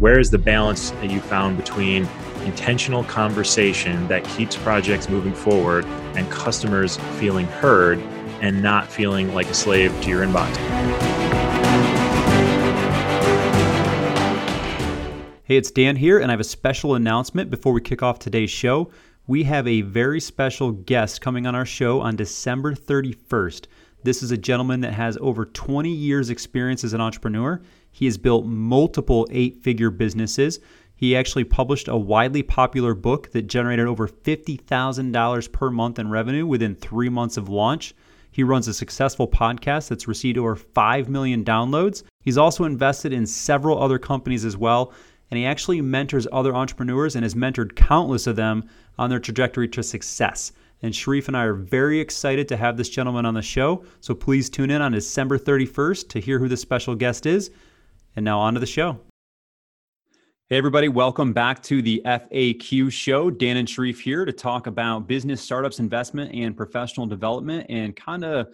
Where is the balance that you found between intentional conversation that keeps projects moving forward and customers feeling heard and not feeling like a slave to your inbox? Hey, it's Dan here, and I have a special announcement before we kick off today's show. We have a very special guest coming on our show on December 31st. This is a gentleman that has over 20 years experience as an entrepreneur. He has built multiple eight-figure businesses. He actually published a widely popular book that generated over $50,000 per month in revenue within 3 months of launch. He runs a successful podcast that's received over 5 million downloads. He's also invested in several other companies as well, and he actually mentors other entrepreneurs and has mentored countless of them on their trajectory to success. And Sharif and I are very excited to have this gentleman on the show, so please tune in on December 31st to hear who the special guest is. And now on to the show. Hey everybody, welcome back to the FAQ show. Dan and Sharif here to talk about business, startups, investment, and professional development, and kind of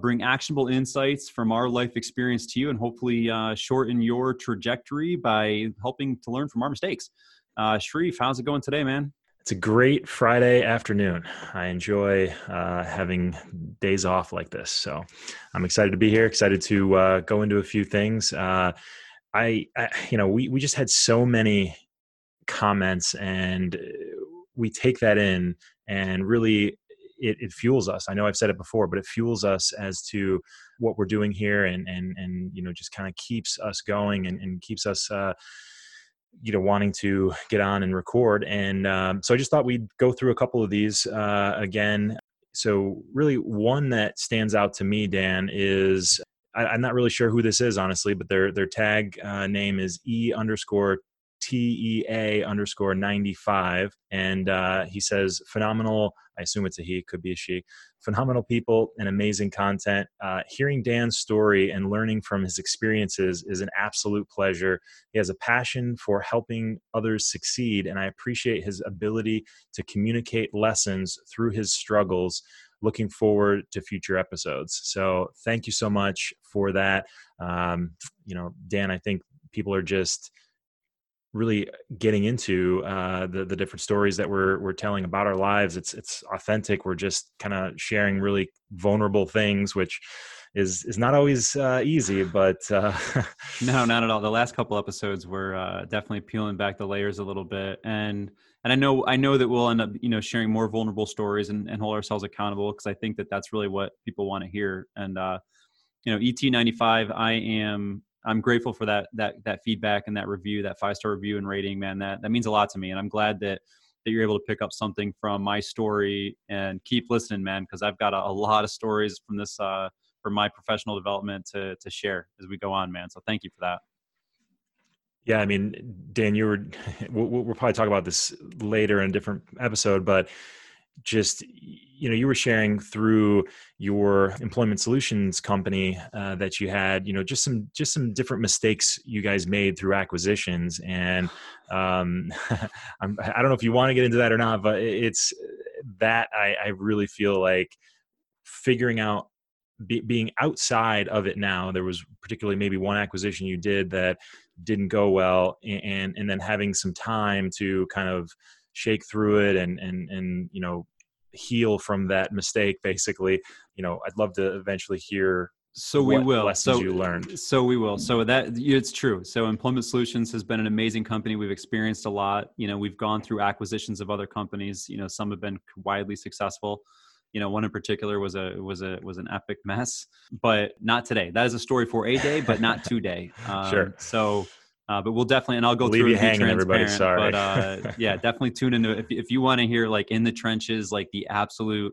bring actionable insights from our life experience to you, and hopefully shorten your trajectory by helping to learn from our mistakes. Sharif, how's it going today, man? It's a great Friday afternoon. I enjoy having days off like this. So I'm excited to be here, excited to go into a few things. We just had so many comments, and we take that in, and really it fuels us. I know I've said it before, but it fuels us as to what we're doing here, and you know, just kind of keeps us going and keeps us wanting to get on and record. And so I just thought we'd go through a couple of these again. So really one that stands out to me, Dan, is I'm not really sure who this is, honestly, but their tag name is E_TEA_95. And he says, phenomenal, I assume it's a he, could be a she, phenomenal people and amazing content. Hearing Dan's story and learning from his experiences is an absolute pleasure. He has a passion for helping others succeed, and I appreciate his ability to communicate lessons through his struggles. Looking forward to future episodes. So thank you so much for that. Dan, I think people are just really getting into the different stories that we're telling about our lives. It's authentic. We're just kind of sharing really vulnerable things, which is not always easy, but no, not at all. The last couple episodes were definitely peeling back the layers a little bit, and I know that we'll end up sharing more vulnerable stories and hold ourselves accountable, because I think that's really what people want to hear. And ET95, I'm grateful for that feedback and that review, that 5-star review and rating, man. That means a lot to me, and I'm glad that you're able to pick up something from my story. And keep listening, man, because I've got a lot of stories from this for my professional development to share as we go on, man. So thank you for that. Yeah, I mean, Dan, we'll probably talk about this later in a different episode, but just, you were sharing through your employment solutions company that you had, just some different mistakes you guys made through acquisitions. And I don't know if you want to get into that or not, but it's that I really feel like figuring out being outside of it now. There was particularly maybe one acquisition you did that didn't go well, and then having some time to kind of shake through it and heal from that mistake, basically. I'd love to eventually hear lessons you learned. So we will. So that it's true. So Employment Solutions has been an amazing company. We've experienced a lot. We've gone through acquisitions of other companies. Some have been widely successful. One in particular was an epic mess, but not today. That is a story for a day, but not today. Sure. So, but we'll definitely, and I'll go through. Leave you hanging, everybody. Sorry. But yeah, definitely tune into it. If you want to hear like in the trenches, like the absolute,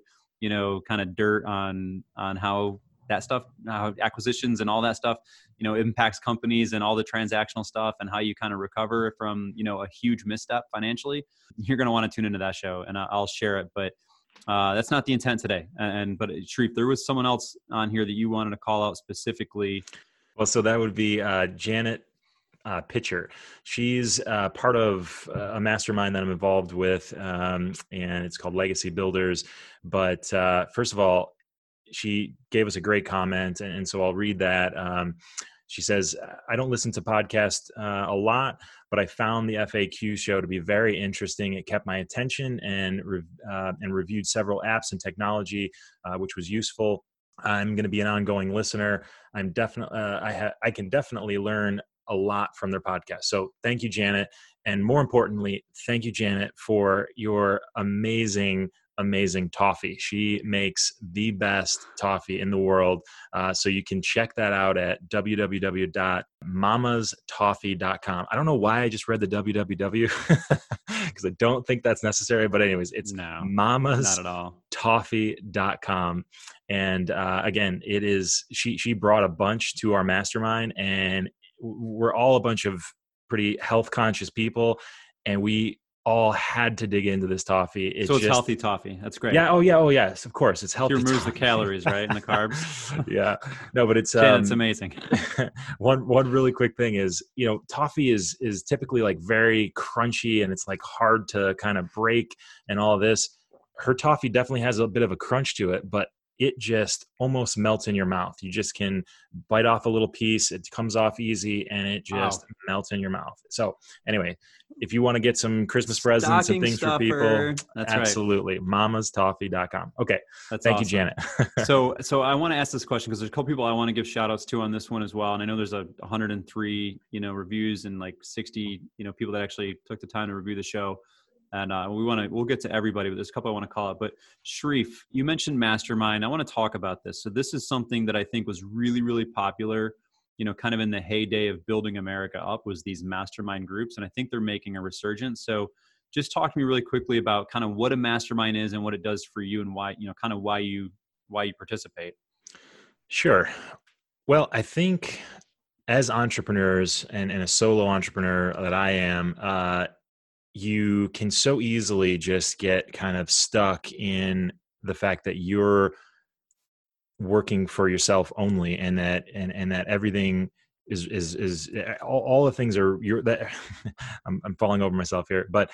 kind of dirt on how that stuff, how acquisitions and all that stuff, impacts companies and all the transactional stuff, and how you kind of recover from, a huge misstep financially, you're going to want to tune into that show, and I'll share it. But That's not the intent today. But Sharif, there was someone else on here that you wanted to call out specifically. Well, so that would be Janet Pitcher. She's part of a mastermind that I'm involved with, and it's called Legacy Builders. But first of all, she gave us a great comment, and so I'll read that. She says, I don't listen to podcasts a lot, but I found the FAQ show to be very interesting. It kept my attention and reviewed several apps and technology, which was useful. I'm going to be an ongoing listener. I'm definitely, I can definitely learn a lot from their podcast. So thank you, Janet. And more importantly, thank you, Janet, for your amazing toffee. She makes the best toffee in the world. So you can check that out at www.mamastoffee.com. I don't know why I just read the www because I don't think that's necessary. But anyways, it's mamastoffee.com. And again, it is, she brought a bunch to our mastermind, and we're all a bunch of pretty health conscious people. And we all had to dig into this toffee. It's healthy toffee. That's great. Yeah. Oh yeah. Oh yes. Of course. It's healthy. It removes the calories, right? And the carbs. Yeah. No, but it's, it's amazing. One really quick thing is, you know, toffee is typically like very crunchy and it's like hard to kind of break and all this. Her toffee definitely has a bit of a crunch to it, but it just almost melts in your mouth. You just can bite off a little piece. It comes off easy and it just melts in your mouth. So anyway, if you want to get some Christmas presents and things for people, that's absolutely right. mamastoffee.com. Okay. Thank you, Janet. So I want to ask this question because there's a couple people I want to give shout outs to on this one as well. And I know there's 103, reviews and like 60, people that actually took the time to review the show. And we'll get to everybody, but there's a couple I want to call out. But Sharif, you mentioned mastermind. I want to talk about this. So this is something that I think was really, really popular, kind of in the heyday of building America up, was these mastermind groups. And I think they're making a resurgence. So just talk to me really quickly about kind of what a mastermind is and what it does for you and why, kind of why you participate. Sure. Well, I think as entrepreneurs and a solo entrepreneur that I am, you can so easily just get kind of stuck in the fact that you're working for yourself only, and that everything is all the things are I'm falling over myself here, but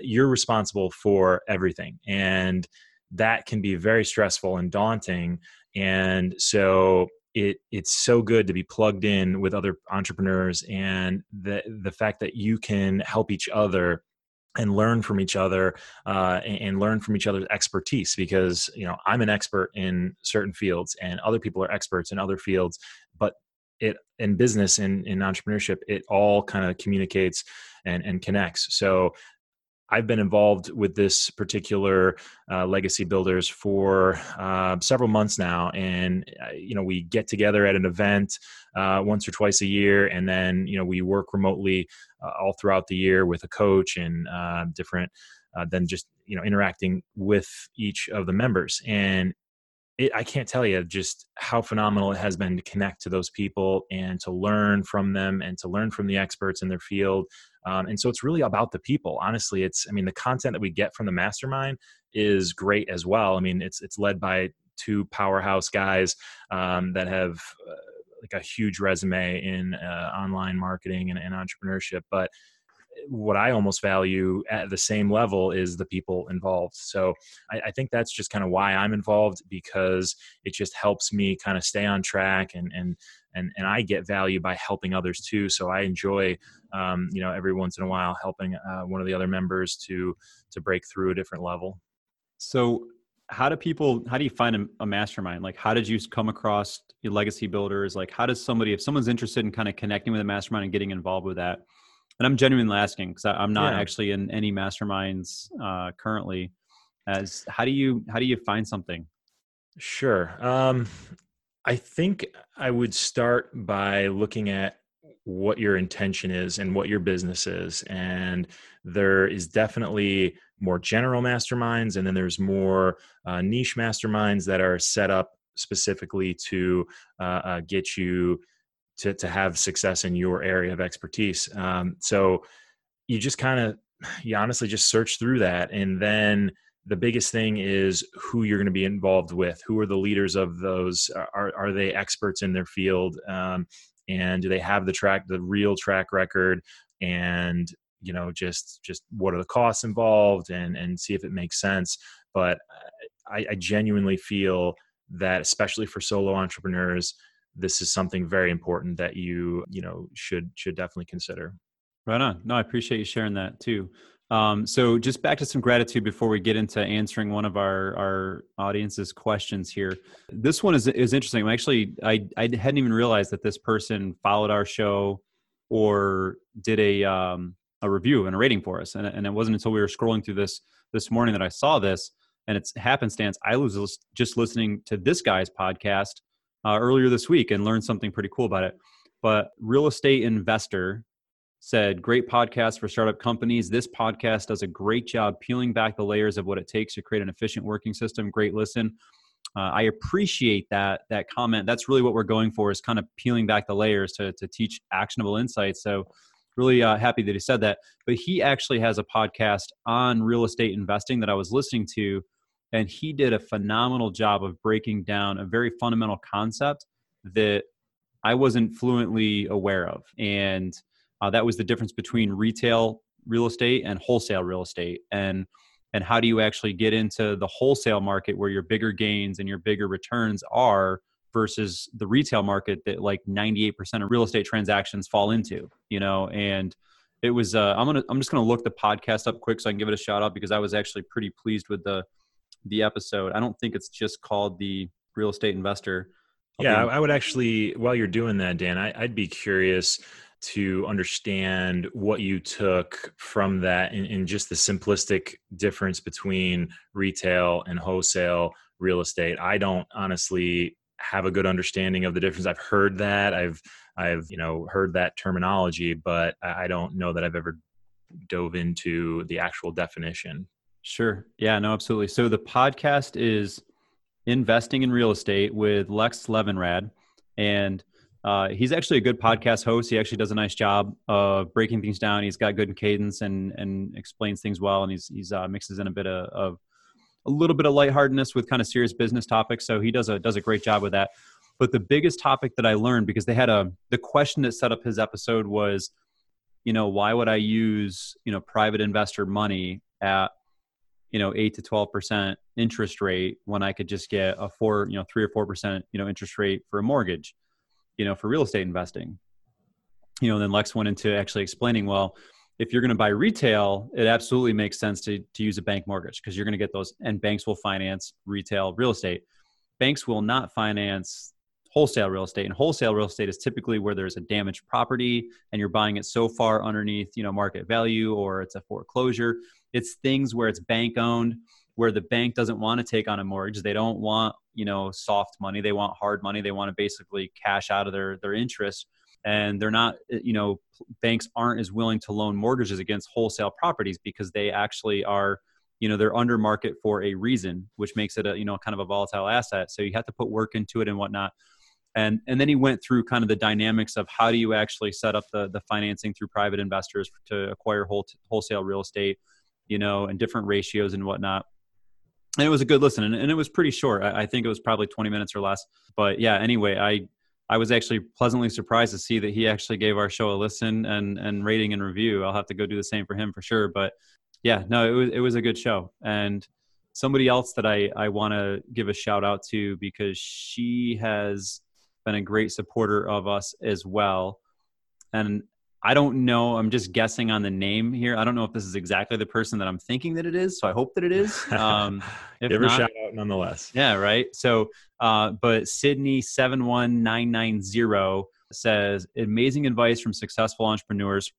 you're responsible for everything, and that can be very stressful and daunting. And so it's so good to be plugged in with other entrepreneurs, and the fact that you can help each other and learn from each other and learn from each other's expertise, because I'm an expert in certain fields and other people are experts in other fields, but in business and in entrepreneurship, it all kind of communicates and connects. So I've been involved with this particular Legacy Builders for several months now, and we get together at an event once or twice a year, and then we work remotely all throughout the year with a coach and different than just interacting with each of the members. And I can't tell you just how phenomenal it has been to connect to those people and to learn from them and to learn from the experts in their field. And so it's really about the people. Honestly, the content that we get from the mastermind is great as well. It's led by two powerhouse guys that have like a huge resume in online marketing and entrepreneurship. But what I almost value at the same level is the people involved. So I think that's just kind of why I'm involved, because it just helps me kind of stay on track and I get value by helping others too. So I enjoy, every once in a while helping one of the other members to break through a different level. So how do you find a mastermind? Like, how did you come across your Legacy Builders? Like, how does somebody, if someone's interested in kind of connecting with a mastermind and getting involved with that, and I'm genuinely asking because I'm not actually in any masterminds currently. As how do you find something? Sure, I think I would start by looking at what your intention is and what your business is. And there is definitely more general masterminds, and then there's more niche masterminds that are set up specifically to get you to have success in your area of expertise. So you honestly just search through that. And then the biggest thing is who you're going to be involved with. Who are the leaders of those? Are they experts in their field? And do they have the real track record? And, you know, just what are the costs involved, and see if it makes sense. But I genuinely feel that, especially for solo entrepreneurs, this is something very important that you should definitely consider. Right on. No, I appreciate you sharing that too. So just back to some gratitude before we get into answering one of our audience's questions here. This one is interesting. Actually, I hadn't even realized that this person followed our show or did a review and a rating for us. And it wasn't until we were scrolling through this morning that I saw this, and it's happenstance. I was just listening to this guy's podcast earlier this week and learned something pretty cool about it. But Real Estate Investor said, great podcast for startup companies. This podcast does a great job peeling back the layers of what it takes to create an efficient working system. Great listen. I appreciate that comment. That's really what we're going for, is kind of peeling back the layers to teach actionable insights. So really happy that he said that. But he actually has a podcast on real estate investing that I was listening to, and he did a phenomenal job of breaking down a very fundamental concept that I wasn't fluently aware of. And that was the difference between retail real estate and wholesale real estate, and how do you actually get into the wholesale market where your bigger gains and your bigger returns are versus the retail market that like 98% of real estate transactions fall into, you know. And it was I'm just gonna look the podcast up quick so I can give it a shout out, because I was actually pretty pleased with the episode. I don't think it's just called the Real Estate Investor. I would actually, while you're doing that, Dan, I'd be curious to understand what you took from that in just the simplistic difference between retail and wholesale real estate. I don't honestly have a good understanding of the difference. I've heard that. I've heard that terminology, but I don't know that I've ever dove into the actual definition. Sure. Yeah, no, absolutely. So the podcast is Investing in Real Estate with Lex Levinrad, and he's actually a good podcast host. He actually does a nice job of breaking things down. He's got good cadence and explains things well. And he's mixes in a little bit of lightheartedness with kind of serious business topics. So he does a great job with that. But the biggest topic that I learned, because they had the question that set up his episode was, you know, why would I use, you know, private investor money at, you know, 8 to 12% interest rate when I could just get a 3 or 4%, you know, interest rate for a mortgage, you know, for real estate investing. You know, and then Lex went into actually explaining, well, if you're going to buy retail, it absolutely makes sense to use a bank mortgage, because you're going to get those, and banks will finance retail real estate. Banks will not finance wholesale real estate, and wholesale real estate is typically where there's a damaged property and you're buying it so far underneath, you know, market value, or it's a foreclosure. It's things where it's bank owned, where the bank doesn't want to take on a mortgage. They don't want, you know, soft money. They want hard money. They want to basically cash out of their interest. And they're not, you know, banks aren't as willing to loan mortgages against wholesale properties, because they actually are, you know, they're under market for a reason, which makes it a, you know, kind of a volatile asset. So you have to put work into it and whatnot. And then he went through kind of the dynamics of how do you actually set up the financing through private investors to acquire wholesale real estate, you know, and different ratios and whatnot. And it was a good listen, and it was pretty short. I think it was probably 20 minutes or less. But yeah, anyway, I was actually pleasantly surprised to see that he actually gave our show a listen and rating and review. I'll have to go do the same for him for sure. But yeah, no, it was a good show. And somebody else that I want to give a shout out to, because she has been a great supporter of us as well. And I don't know, I'm just guessing on the name here. I don't know if this is exactly the person that I'm thinking that it is. So I hope that it is. Give her a shout out nonetheless. Yeah, right. So, but Sydney 71990 says, amazing advice from successful entrepreneurs.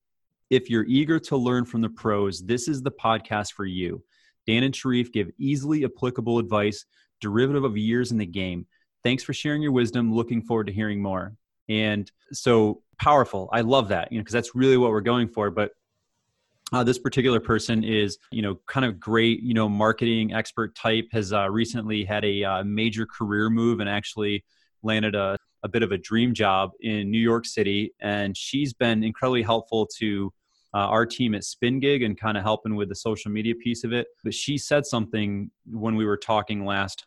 If you're eager to learn from the pros, this is the podcast for you. Dan and Sharif give easily applicable advice, derivative of years in the game. Thanks for sharing your wisdom. Looking forward to hearing more. And so powerful. I love that, you know, because that's really what we're going for. But this particular person is, you know, kind of great, you know, marketing expert type, has recently had a major career move and actually landed a bit of a dream job in New York City. And she's been incredibly helpful to our team at SpinGig and kind of helping with the social media piece of it. But she said something when we were talking last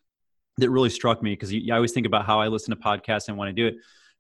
that really struck me, because I always think about how I listen to podcasts and want to do it.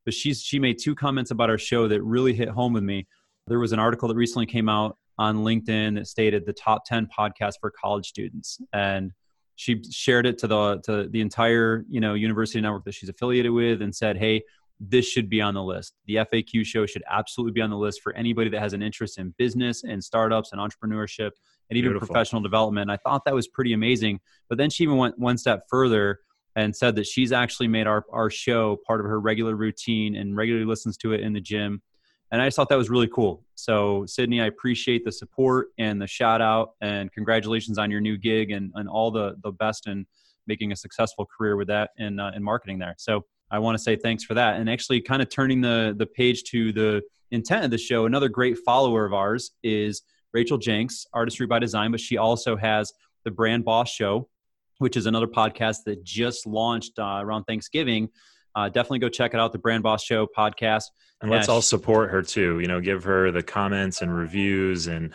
But she made two comments about our show that really hit home with me. There was an article that recently came out on LinkedIn that stated the top 10 podcasts for college students. And she shared it to the entire, university network that she's affiliated with, and said, hey, this should be on the list. The FAQ show should absolutely be on the list for anybody that has an interest in business and startups and entrepreneurship and even professional development. And I thought that was pretty amazing. But then she even went one step further and said that she's actually made our show part of her regular routine and regularly listens to it in the gym. And I just thought that was really cool. So Sydney, I appreciate the support and the shout out, and congratulations on your new gig and all the best in making a successful career with that in marketing there. So I want to say thanks for that. And actually kind of turning the page to the intent of the show, another great follower of ours is Rachel Jenks, Artistry by Design, but she also has the Brand Boss Show, which is another podcast that just launched around Thanksgiving. Definitely go check it out, the Brand Boss Show podcast. And let's all support her too. Give her the comments and reviews and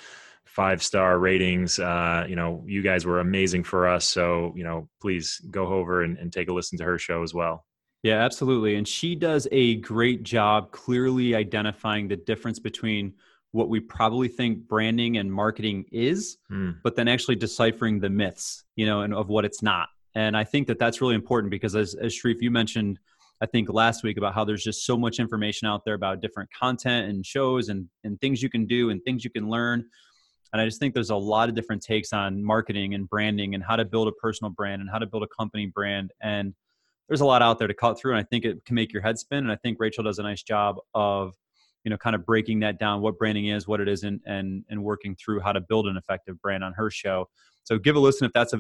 5-star ratings. You guys were amazing for us. So, please go over and take a listen to her show as well. Yeah, absolutely. And she does a great job clearly identifying the difference between what we probably think branding and marketing is, but then actually deciphering the myths, and of what it's not. And I think that that's really important, because as Sharif, you mentioned, I think last week, about how there's just so much information out there about different content and shows and things you can do and things you can learn. And I just think there's a lot of different takes on marketing and branding and how to build a personal brand and how to build a company brand. And there's a lot out there to cut through, and I think it can make your head spin. And I think Rachel does a nice job of, kind of breaking that down, what branding is, what it isn't, and working through how to build an effective brand on her show. So give a listen if that's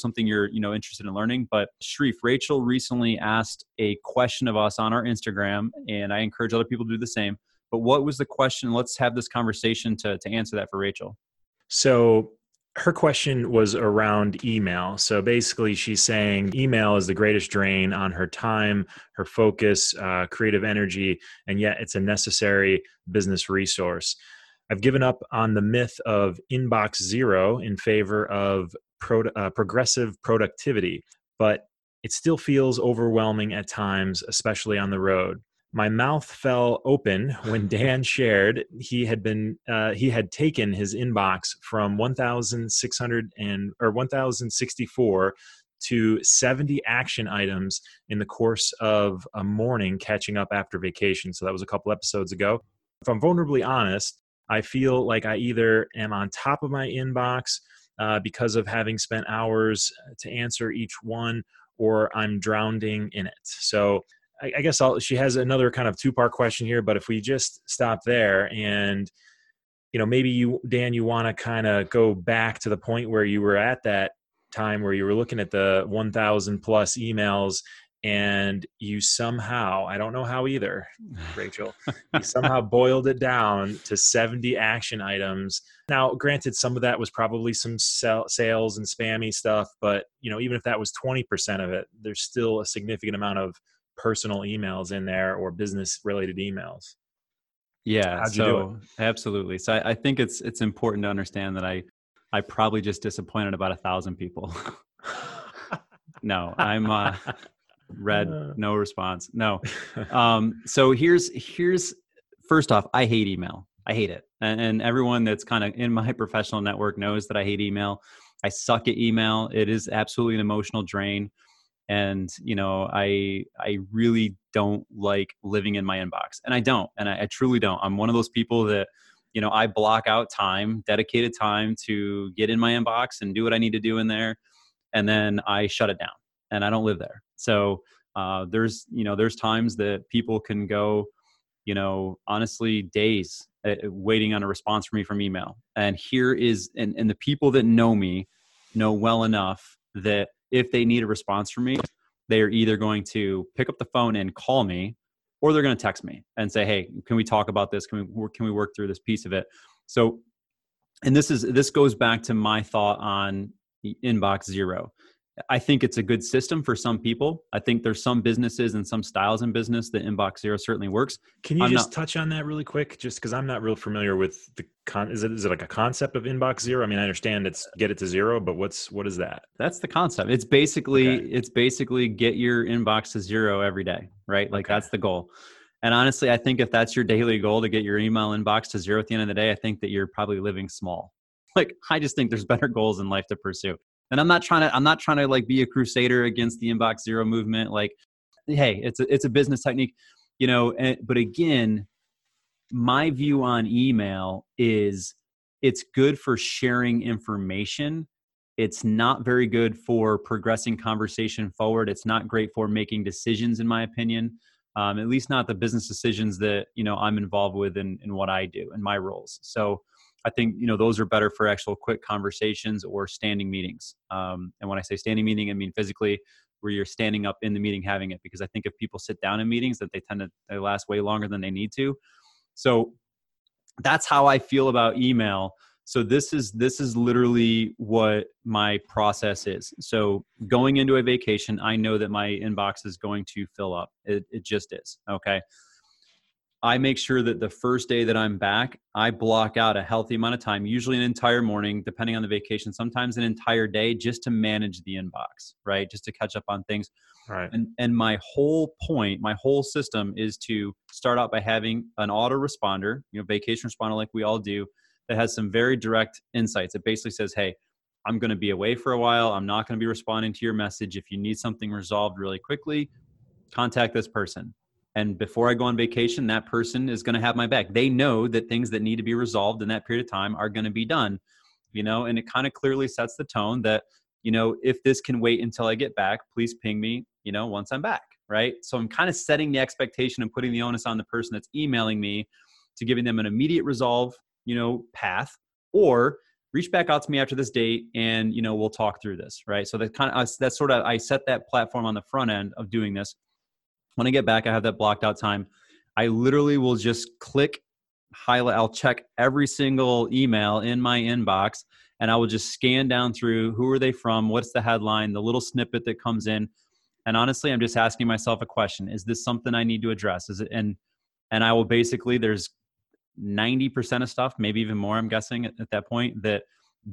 something you're interested in learning. But Sharif, Rachel recently asked a question of us on our Instagram, and I encourage other people to do the same. But what was the question? Let's have this conversation to answer that for Rachel. So her question was around email. So basically she's saying email is the greatest drain on her time, her focus, creative energy, and yet it's a necessary business resource. I've given up on the myth of inbox zero in favor of progressive productivity, but it still feels overwhelming at times, especially on the road. My mouth fell open when Dan shared he had taken his inbox from 1,064 to 70 action items in the course of a morning, catching up after vacation. So that was a couple episodes ago. If I'm vulnerably honest, I feel like I either am on top of my inbox because of having spent hours to answer each one, or I'm drowning in it. So I guess she has another kind of two-part question here, but if we just stop there and, maybe Dan, you want to kind of go back to the point where you were at that time where you were looking at the 1,000 plus emails, and you somehow, I don't know how either, Rachel, you somehow boiled it down to 70 action items. Now, granted, some of that was probably some sales and spammy stuff, but even if that was 20% of it, there's still a significant amount of personal emails in there, or business related emails. Yeah. How'd you do it? Absolutely. So I think it's important to understand that I probably just disappointed about 1,000 people. No, I'm read no response. No. So here's first off, I hate email. I hate it. And everyone that's kind of in my professional network knows that I hate email. I suck at email. It is absolutely an emotional drain. And, I really don't like living in my inbox, and I don't, and I truly don't. I'm one of those people that, I block out time, dedicated time to get in my inbox and do what I need to do in there. And then I shut it down, and I don't live there. So, there's times that people can go, honestly days waiting on a response from me from email. And here is, and the people that know me know well enough that if they need a response from me, they are either going to pick up the phone and call me, or they're going to text me and say, "Hey, can we talk about this? Can we work through this piece of it?" So, and this goes back to my thought on inbox zero. I think it's a good system for some people. I think there's some businesses and some styles in business that inbox zero certainly works. Can you touch on that really quick? Just because I'm not real familiar with the is it like a concept of inbox zero? I mean, I understand it's get it to zero, but what is that? That's the concept. It's basically, it's basically get your inbox to zero every day, right? Like that's the goal. And honestly, I think if that's your daily goal to get your email inbox to zero at the end of the day, I think that you're probably living small. Like, I just think there's better goals in life to pursue. And I'm not trying to like be a crusader against the inbox zero movement. Like, hey, it's a business technique, you know, but again, my view on email is it's good for sharing information. It's not very good for progressing conversation forward. It's not great for making decisions, in my opinion, at least not the business decisions that, you know, I'm involved with in what I do and my roles. So I think, you know, those are better for actual quick conversations or standing meetings. And when I say standing meeting, I mean physically where you're standing up in the meeting having it, because I think if people sit down in meetings that they last way longer than they need to. So that's how I feel about email. So this is literally what my process is. So going into a vacation, I know that my inbox is going to fill up. It just is. Okay. I make sure that the first day that I'm back, I block out a healthy amount of time, usually an entire morning, depending on the vacation, sometimes an entire day, just to manage the inbox, right? Just to catch up on things. Right. And my whole point, my whole system is to start out by having an autoresponder, you know, vacation responder like we all do, that has some very direct insights. It basically says, hey, I'm going to be away for a while. I'm not going to be responding to your message. If you need something resolved really quickly, contact this person. And before I go on vacation, that person is going to have my back. They know that things that need to be resolved in that period of time are going to be done, you know, and it kind of clearly sets the tone that, you know, if this can wait until I get back, please ping me, you know, once I'm back, right? So I'm kind of setting the expectation and putting the onus on the person that's emailing me to giving them an immediate resolve, you know, path, or reach back out to me after this date and, you know, we'll talk through this, right? So I set that platform on the front end of doing this. When I get back, I have that blocked out time. I literally will just click highlight. I'll check every single email in my inbox and I will just scan down through who are they from, what's the headline, the little snippet that comes in. And honestly, I'm just asking myself a question. Is this something I need to address? Is it, and I will basically, there's 90% of stuff, maybe even more, I'm guessing at that point, that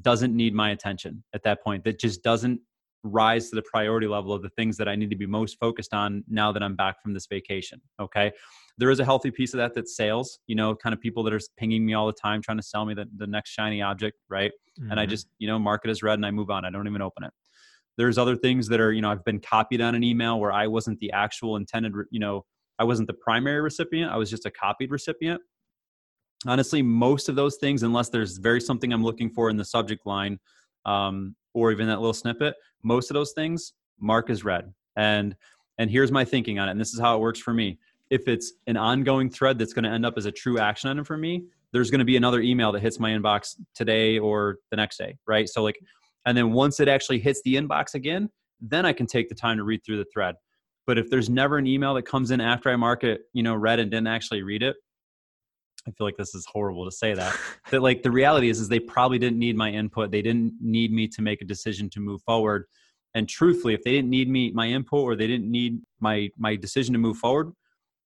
doesn't need my attention at that point, that just doesn't rise to the priority level of the things that I need to be most focused on now that I'm back from this vacation. Okay. There is a healthy piece of that that's sales, you know, kind of people that are pinging me all the time, trying to sell me the next shiny object. Right. Mm-hmm. And I just, you know, mark it as read and I move on. I don't even open it. There's other things that are, you know, I've been copied on an email where I wasn't the actual intended, you know, I wasn't the primary recipient. I was just a copied recipient. Honestly, most of those things, unless there's very something I'm looking for in the subject line, or even that little snippet, most of those things mark as read. And here's my thinking on it. And this is how it works for me. If it's an ongoing thread that's going to end up as a true action item for me, there's going to be another email that hits my inbox today or the next day, right? So like, and then once it actually hits the inbox again, then I can take the time to read through the thread. But if there's never an email that comes in after I mark it, you know, read and didn't actually read it, I feel like this is horrible to say that, but like the reality is they probably didn't need my input. They didn't need me to make a decision to move forward. And truthfully, if they didn't need my input or they didn't need my decision to move forward,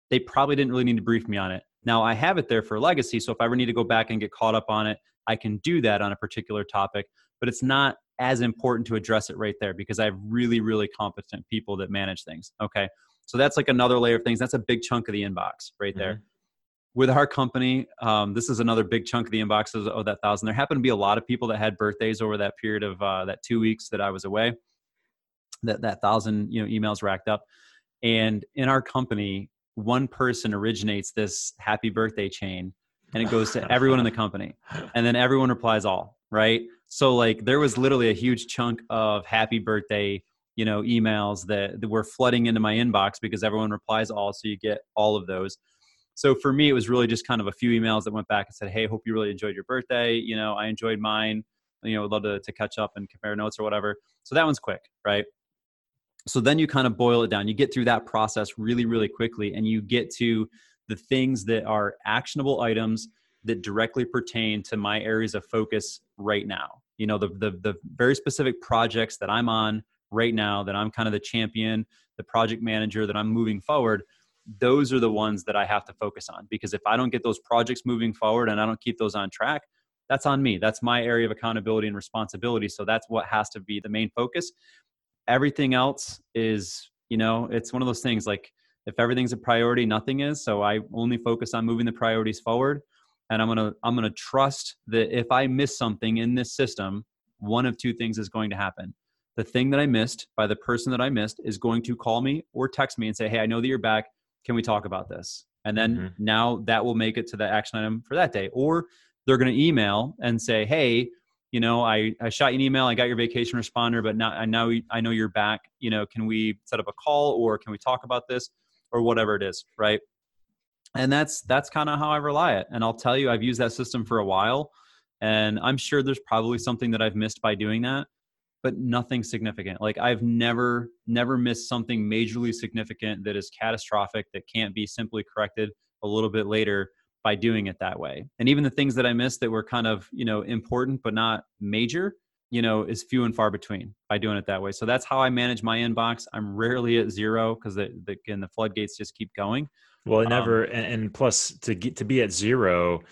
they probably didn't really need to brief me on it. Now I have it there for legacy. So if I ever need to go back and get caught up on it, I can do that on a particular topic, but it's not as important to address it right there because I have really, really competent people that manage things. Okay. So that's like another layer of things. That's a big chunk of the inbox right there. Mm-hmm. With our company, this is another big chunk of the inboxes of that 1,000. There happened to be a lot of people that had birthdays over that period of that 2 weeks that I was away. That 1,000, you know, emails racked up. And in our company, one person originates this happy birthday chain, and it goes to everyone in the company, and then everyone replies all. Right. So like there was literally a huge chunk of happy birthday, you know, emails that were flooding into my inbox because everyone replies all. So you get all of those. So for me, it was really just kind of a few emails that went back and said, hey, hope you really enjoyed your birthday. You know, I enjoyed mine. You know, would love to catch up and compare notes or whatever. So that one's quick, right? So then you kind of boil it down. You get through that process really, really quickly. And you get to the things that are actionable items that directly pertain to my areas of focus right now. You know, the very specific projects that I'm on right now, that I'm kind of the champion, the project manager, that I'm moving forward, those are the ones that I have to focus on. Because if I don't get those projects moving forward and I don't keep those on track, that's on me. That's my area of accountability and responsibility. So that's what has to be the main focus. Everything else is, you know, it's one of those things like, if everything's a priority, nothing is. So I only focus on moving the priorities forward. And I'm gonna trust that if I miss something in this system, one of two things is going to happen. The thing that I missed by the person that I missed is going to call me or text me and say, hey, I know that you're back. Can we talk about this? And then now that will make it to the action item for that day. Or they're going to email and say, hey, you know, I shot you an email. I got your vacation responder, but now I know you're back. You know, can we set up a call, or can we talk about this, or whatever it is, right? And that's kind of how I rely it. And I'll tell you, I've used that system for a while, and I'm sure there's probably something that I've missed by doing that, but nothing significant. Like I've never missed something majorly significant that is catastrophic that can't be simply corrected a little bit later by doing it that way. And even the things that I missed that were kind of, you know, important but not major, you know, is few and far between by doing it that way. So that's how I manage my inbox. I'm rarely at zero because the floodgates just keep going. Well, it never, and plus to be at zero,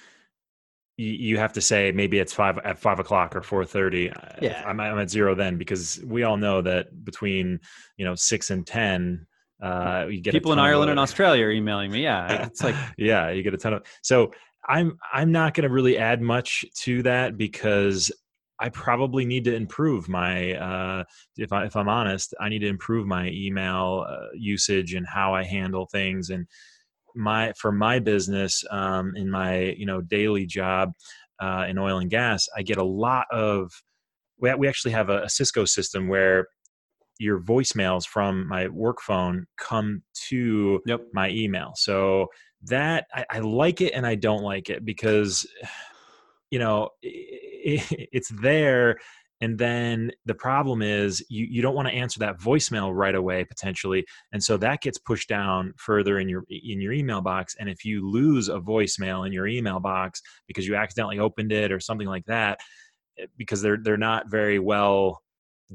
you have to say maybe it's at 5 o'clock or 4:30. Yeah. I'm at zero then, because we all know that between, you know, 6 and 10, you get people in Ireland and Australia are emailing me. Yeah. It's like, yeah, you get a ton of, so I'm not going to really add much to that, because I probably need to improve my, if I'm honest, I need to improve my email usage and how I handle things. And for my business, in my, you know, daily job, in oil and gas, I get a lot of, we actually have a Cisco system where your voicemails from my work phone come to my email. So that I like it and I don't like it, because you know, it's there. And then the problem is you don't want to answer that voicemail right away potentially. And so that gets pushed down further in your email box. And if you lose a voicemail in your email box because you accidentally opened it or something like that, because they're not very well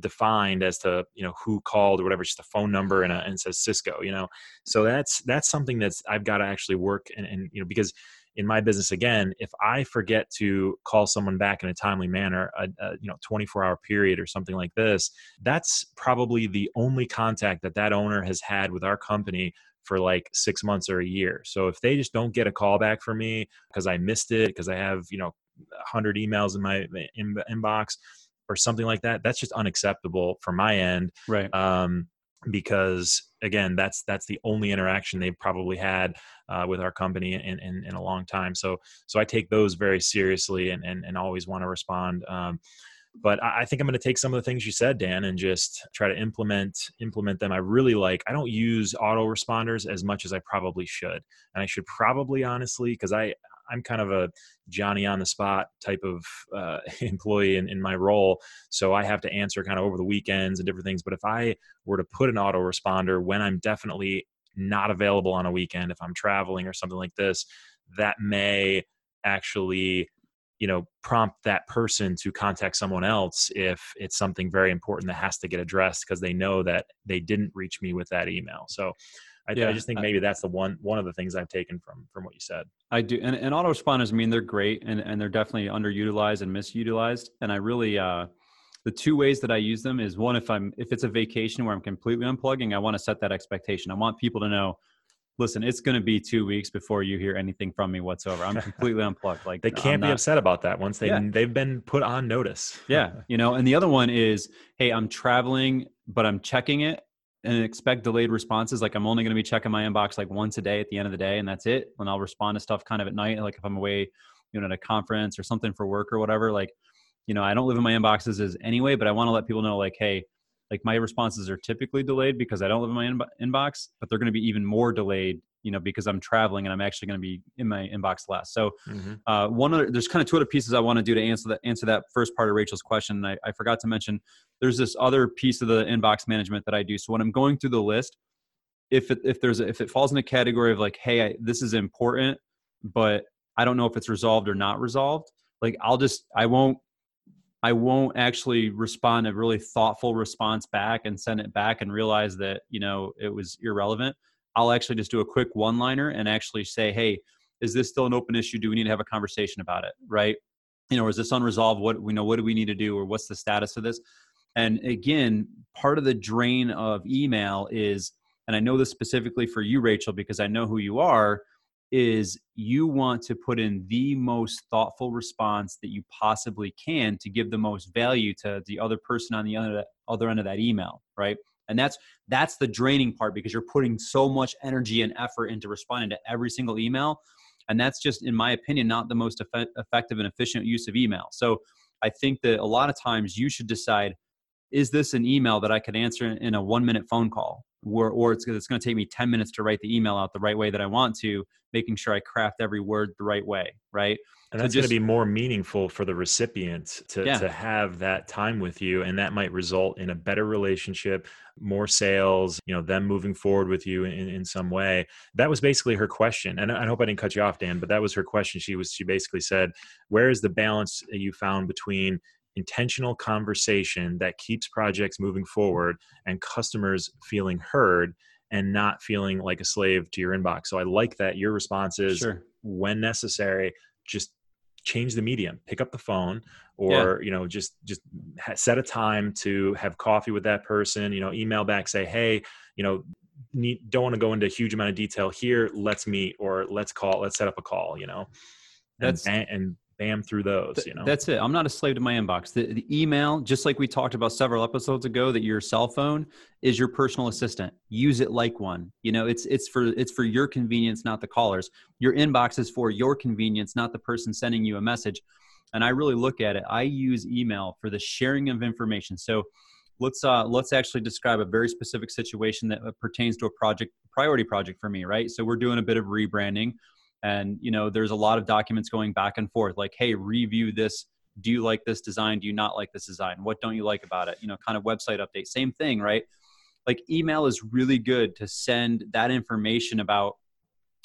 defined as to, you know, who called or whatever, just a phone number and says Cisco, you know? So that's something that's, I've got to actually work and, you know, because in my business, again, if I forget to call someone back in a timely manner, you know, 24-hour period or something like this, that's probably the only contact that owner has had with our company for like 6 months or a year. So if they just don't get a call back from me because I missed it, because I have, you know, 100 emails in my inbox or something like that, that's just unacceptable from my end. Right. Because again, that's the only interaction they've probably had with our company in a long time. So I take those very seriously and always want to respond. But I think I'm going to take some of the things you said, Dan, and just try to implement them. I really I don't use autoresponders as much as I probably should. And I should probably, honestly, because I'm kind of a Johnny on the spot type of employee in my role. So I have to answer kind of over the weekends and different things. But if I were to put an autoresponder when I'm definitely not available on a weekend, if I'm traveling or something like this, that may actually, you know, prompt that person to contact someone else if it's something very important that has to get addressed, because they know that they didn't reach me with that email. So I just think maybe that's the one of the things I've taken from what you said. I do. And autoresponders, I mean, they're great and they're definitely underutilized and misutilized. And I really, the two ways that I use them is one, if it's a vacation where I'm completely unplugging, I want to set that expectation. I want people to know, listen, it's going to be 2 weeks before you hear anything from me whatsoever. I'm completely unplugged. Like they can't be upset about that once they've been put on notice. Yeah. You know, and the other one is, hey, I'm traveling, but I'm checking it. And expect delayed responses. Like I'm only going to be checking my inbox like once a day at the end of the day, and that's it. And I'll respond to stuff kind of at night, like if I'm away, you know, at a conference or something for work or whatever. Like, you know, I don't live in my inboxes anyway, but I want to let people know, like, hey, like my responses are typically delayed because I don't live in my inbox, but they're going to be even more delayed, you know, because I'm traveling and I'm actually going to be in my inbox less. So there's kind of two other pieces I want to do to answer that first part of Rachel's question. I forgot to mention, there's this other piece of the inbox management that I do. So when I'm going through the list, if it falls in a category of like, hey, this is important, but I don't know if it's resolved or not resolved, like I won't I won't actually respond a really thoughtful response back and send it back and realize that, you know, it was irrelevant. I'll actually just do a quick one-liner and actually say, hey, is this still an open issue? Do we need to have a conversation about it? Right. You know, is this unresolved? What do we need to do? Or what's the status of this? And again, part of the drain of email is, and I know this specifically for you, Rachel, because I know who you are, is you want to put in the most thoughtful response that you possibly can to give the most value to the other person on the other end of that email, right? And that's the draining part, because you're putting so much energy and effort into responding to every single email. And that's just, in my opinion, not the most effective and efficient use of email. So I think that a lot of times you should decide, is this an email that I could answer in a 1-minute phone call? Or it's going to take me 10 minutes to write the email out the right way that I want to, making sure I craft every word the right way, right? And that's going to be more meaningful for the recipient to have that time with you. And that might result in a better relationship, more sales, you know, them moving forward with you in some way. That was basically her question. And I hope I didn't cut you off, Dan, but that was her question. She basically said, where is the balance that you found between intentional conversation that keeps projects moving forward and customers feeling heard and not feeling like a slave to your inbox? So I like that your response is, sure, when necessary, just change the medium, pick up the phone, or, you know, just set a time to have coffee with that person, you know, email back, say, hey, you know, don't want to go into a huge amount of detail here. Let's meet, or let's set up a call, you know, and bam, through those, you know. That's it. I'm not a slave to my inbox. The email, just like we talked about several episodes ago, that your cell phone is your personal assistant. Use it like one. You know, it's for your convenience, not the caller's. Your inbox is for your convenience, not the person sending you a message. And I really look at it. I use email for the sharing of information. So let's actually describe a very specific situation that pertains to a priority project for me, right? So we're doing a bit of rebranding. And, you know, there's a lot of documents going back and forth, like, hey, review this. Do you like this design? Do you not like this design? What don't you like about it? You know, kind of website update, same thing, right? Like, email is really good to send that information about,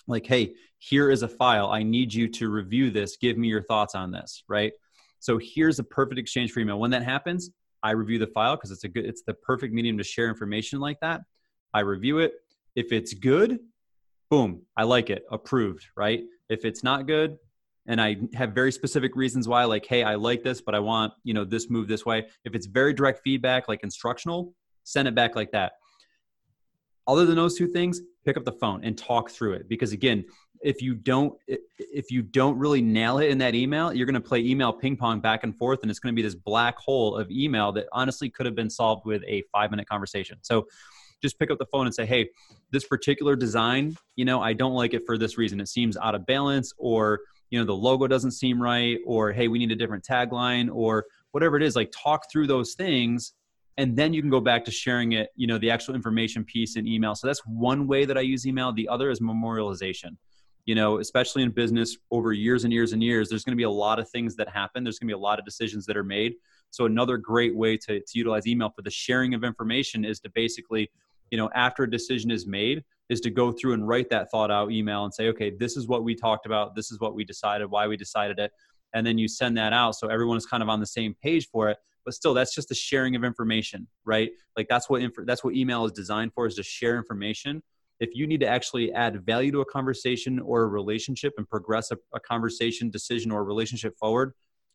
like, hey, here is a file. I need you to review this. Give me your thoughts on this, right? So here's a perfect exchange for email. When that happens, I review the file because it's the perfect medium to share information like that. I review it. If it's good, boom, I like it, approved, right? If it's not good, and I have very specific reasons why, like, hey, I like this, but I want, you know, this move this way. If it's very direct feedback, like instructional, send it back like that. Other than those two things, pick up the phone and talk through it. Because again, if you don't really nail it in that email, you're going to play email ping pong back and forth, and it's going to be this black hole of email that honestly could have been solved with a 5-minute conversation. So just pick up the phone and say, hey, this particular design, you know, I don't like it for this reason. It seems out of balance, or, you know, the logo doesn't seem right, or, hey, we need a different tagline, or whatever it is. Like, talk through those things, and then you can go back to sharing it, you know, the actual information piece in email. So that's one way that I use email. The other is memorialization. You know, especially in business, over years and years and years, there's going to be a lot of things that happen. There's going to be a lot of decisions that are made. So another great way to utilize email for the sharing of information is to basically, you know, after a decision is made, is to go through and write that thought out email and say, okay, this is what we talked about. This is what we decided, why we decided it. And then you send that out. So everyone is kind of on the same page for it, but still, that's just the sharing of information, right? Like, that's what email is designed for, is to share information. If you need to actually add value to a conversation or a relationship and progress a conversation, decision, or relationship forward,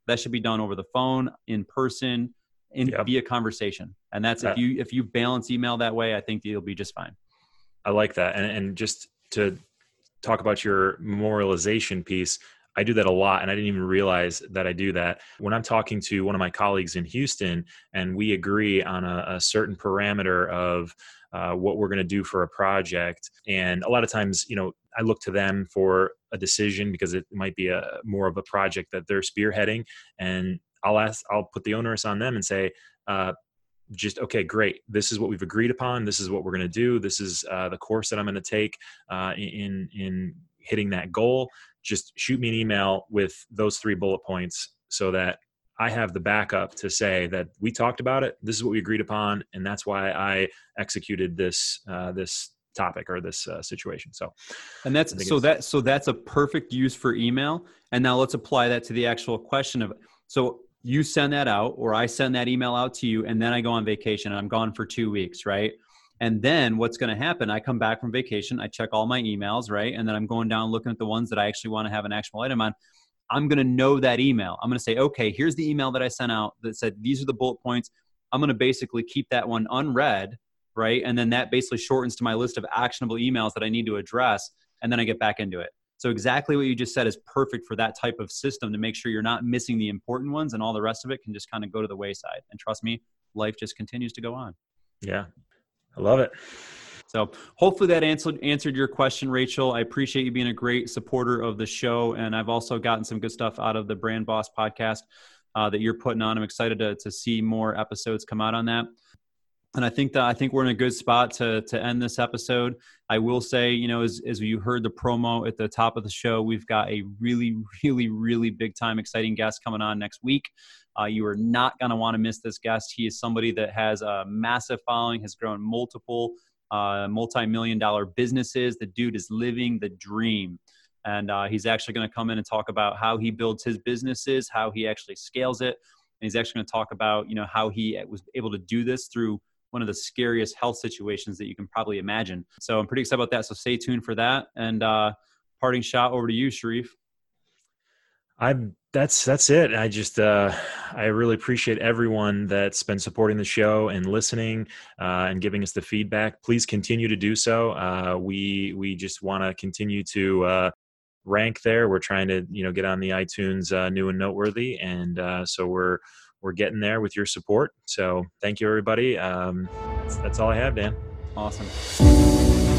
that should be done over the phone, in person, via conversation. And that's if you balance email that way, I think you'll be just fine. I like that. And just to talk about your memorialization piece, I do that a lot, and I didn't even realize that I do that. When I'm talking to one of my colleagues in Houston and we agree on a certain parameter of what we're going to do for a project. And a lot of times, you know, I look to them for a decision because it might be more of a project that they're spearheading. And I'll put the onerous on them and say, okay, great. This is what we've agreed upon. This is what we're going to do. This is the course that I'm going to take in hitting that goal. Just shoot me an email with those 3 bullet points so that I have the backup to say that we talked about it. This is what we agreed upon, and that's why I executed this this topic or this situation. So that's a perfect use for email. And now let's apply that to the actual question of, so you send that out, or I send that email out to you, and then I go on vacation and I'm gone for 2 weeks, right? And then what's going to happen, I come back from vacation, I check all my emails, right? And then I'm going down looking at the ones that I actually want to have an actionable item on. I'm going to know that email. I'm going to say, okay, here's the email that I sent out that said, these are the bullet points. I'm going to basically keep that one unread, right? And then that basically shortens to my list of actionable emails that I need to address. And then I get back into it. So exactly what you just said is perfect for that type of system to make sure you're not missing the important ones, and all the rest of it can just kind of go to the wayside. And trust me, life just continues to go on. Yeah. I love it. So hopefully that answered your question, Rachel. I appreciate you being a great supporter of the show. And I've also gotten some good stuff out of the Brand Boss podcast that you're putting on. I'm excited to see more episodes come out on that. And I think we're in a good spot to end this episode. I will say, you know, as you heard the promo at the top of the show, we've got a really, really, really big time exciting guest coming on next week. You are not going to want to miss this guest. He is somebody that has a massive following, has grown multiple multi-million-dollar businesses. The dude is living the dream. And he's actually going to come in and talk about how he builds his businesses, how he actually scales it. And he's actually going to talk about, you know, how he was able to do this through one of the scariest health situations that you can probably imagine. So I'm pretty excited about that. So stay tuned for that. And parting shot over to you, Sharif. That's it. I just, I really appreciate everyone that's been supporting the show and listening and giving us the feedback. Please continue to do so. We just want to continue to rank there. We're trying to, you know, get on the iTunes new and noteworthy. And so we're getting there with your support. So thank you, everybody. That's all I have, Dan. Awesome.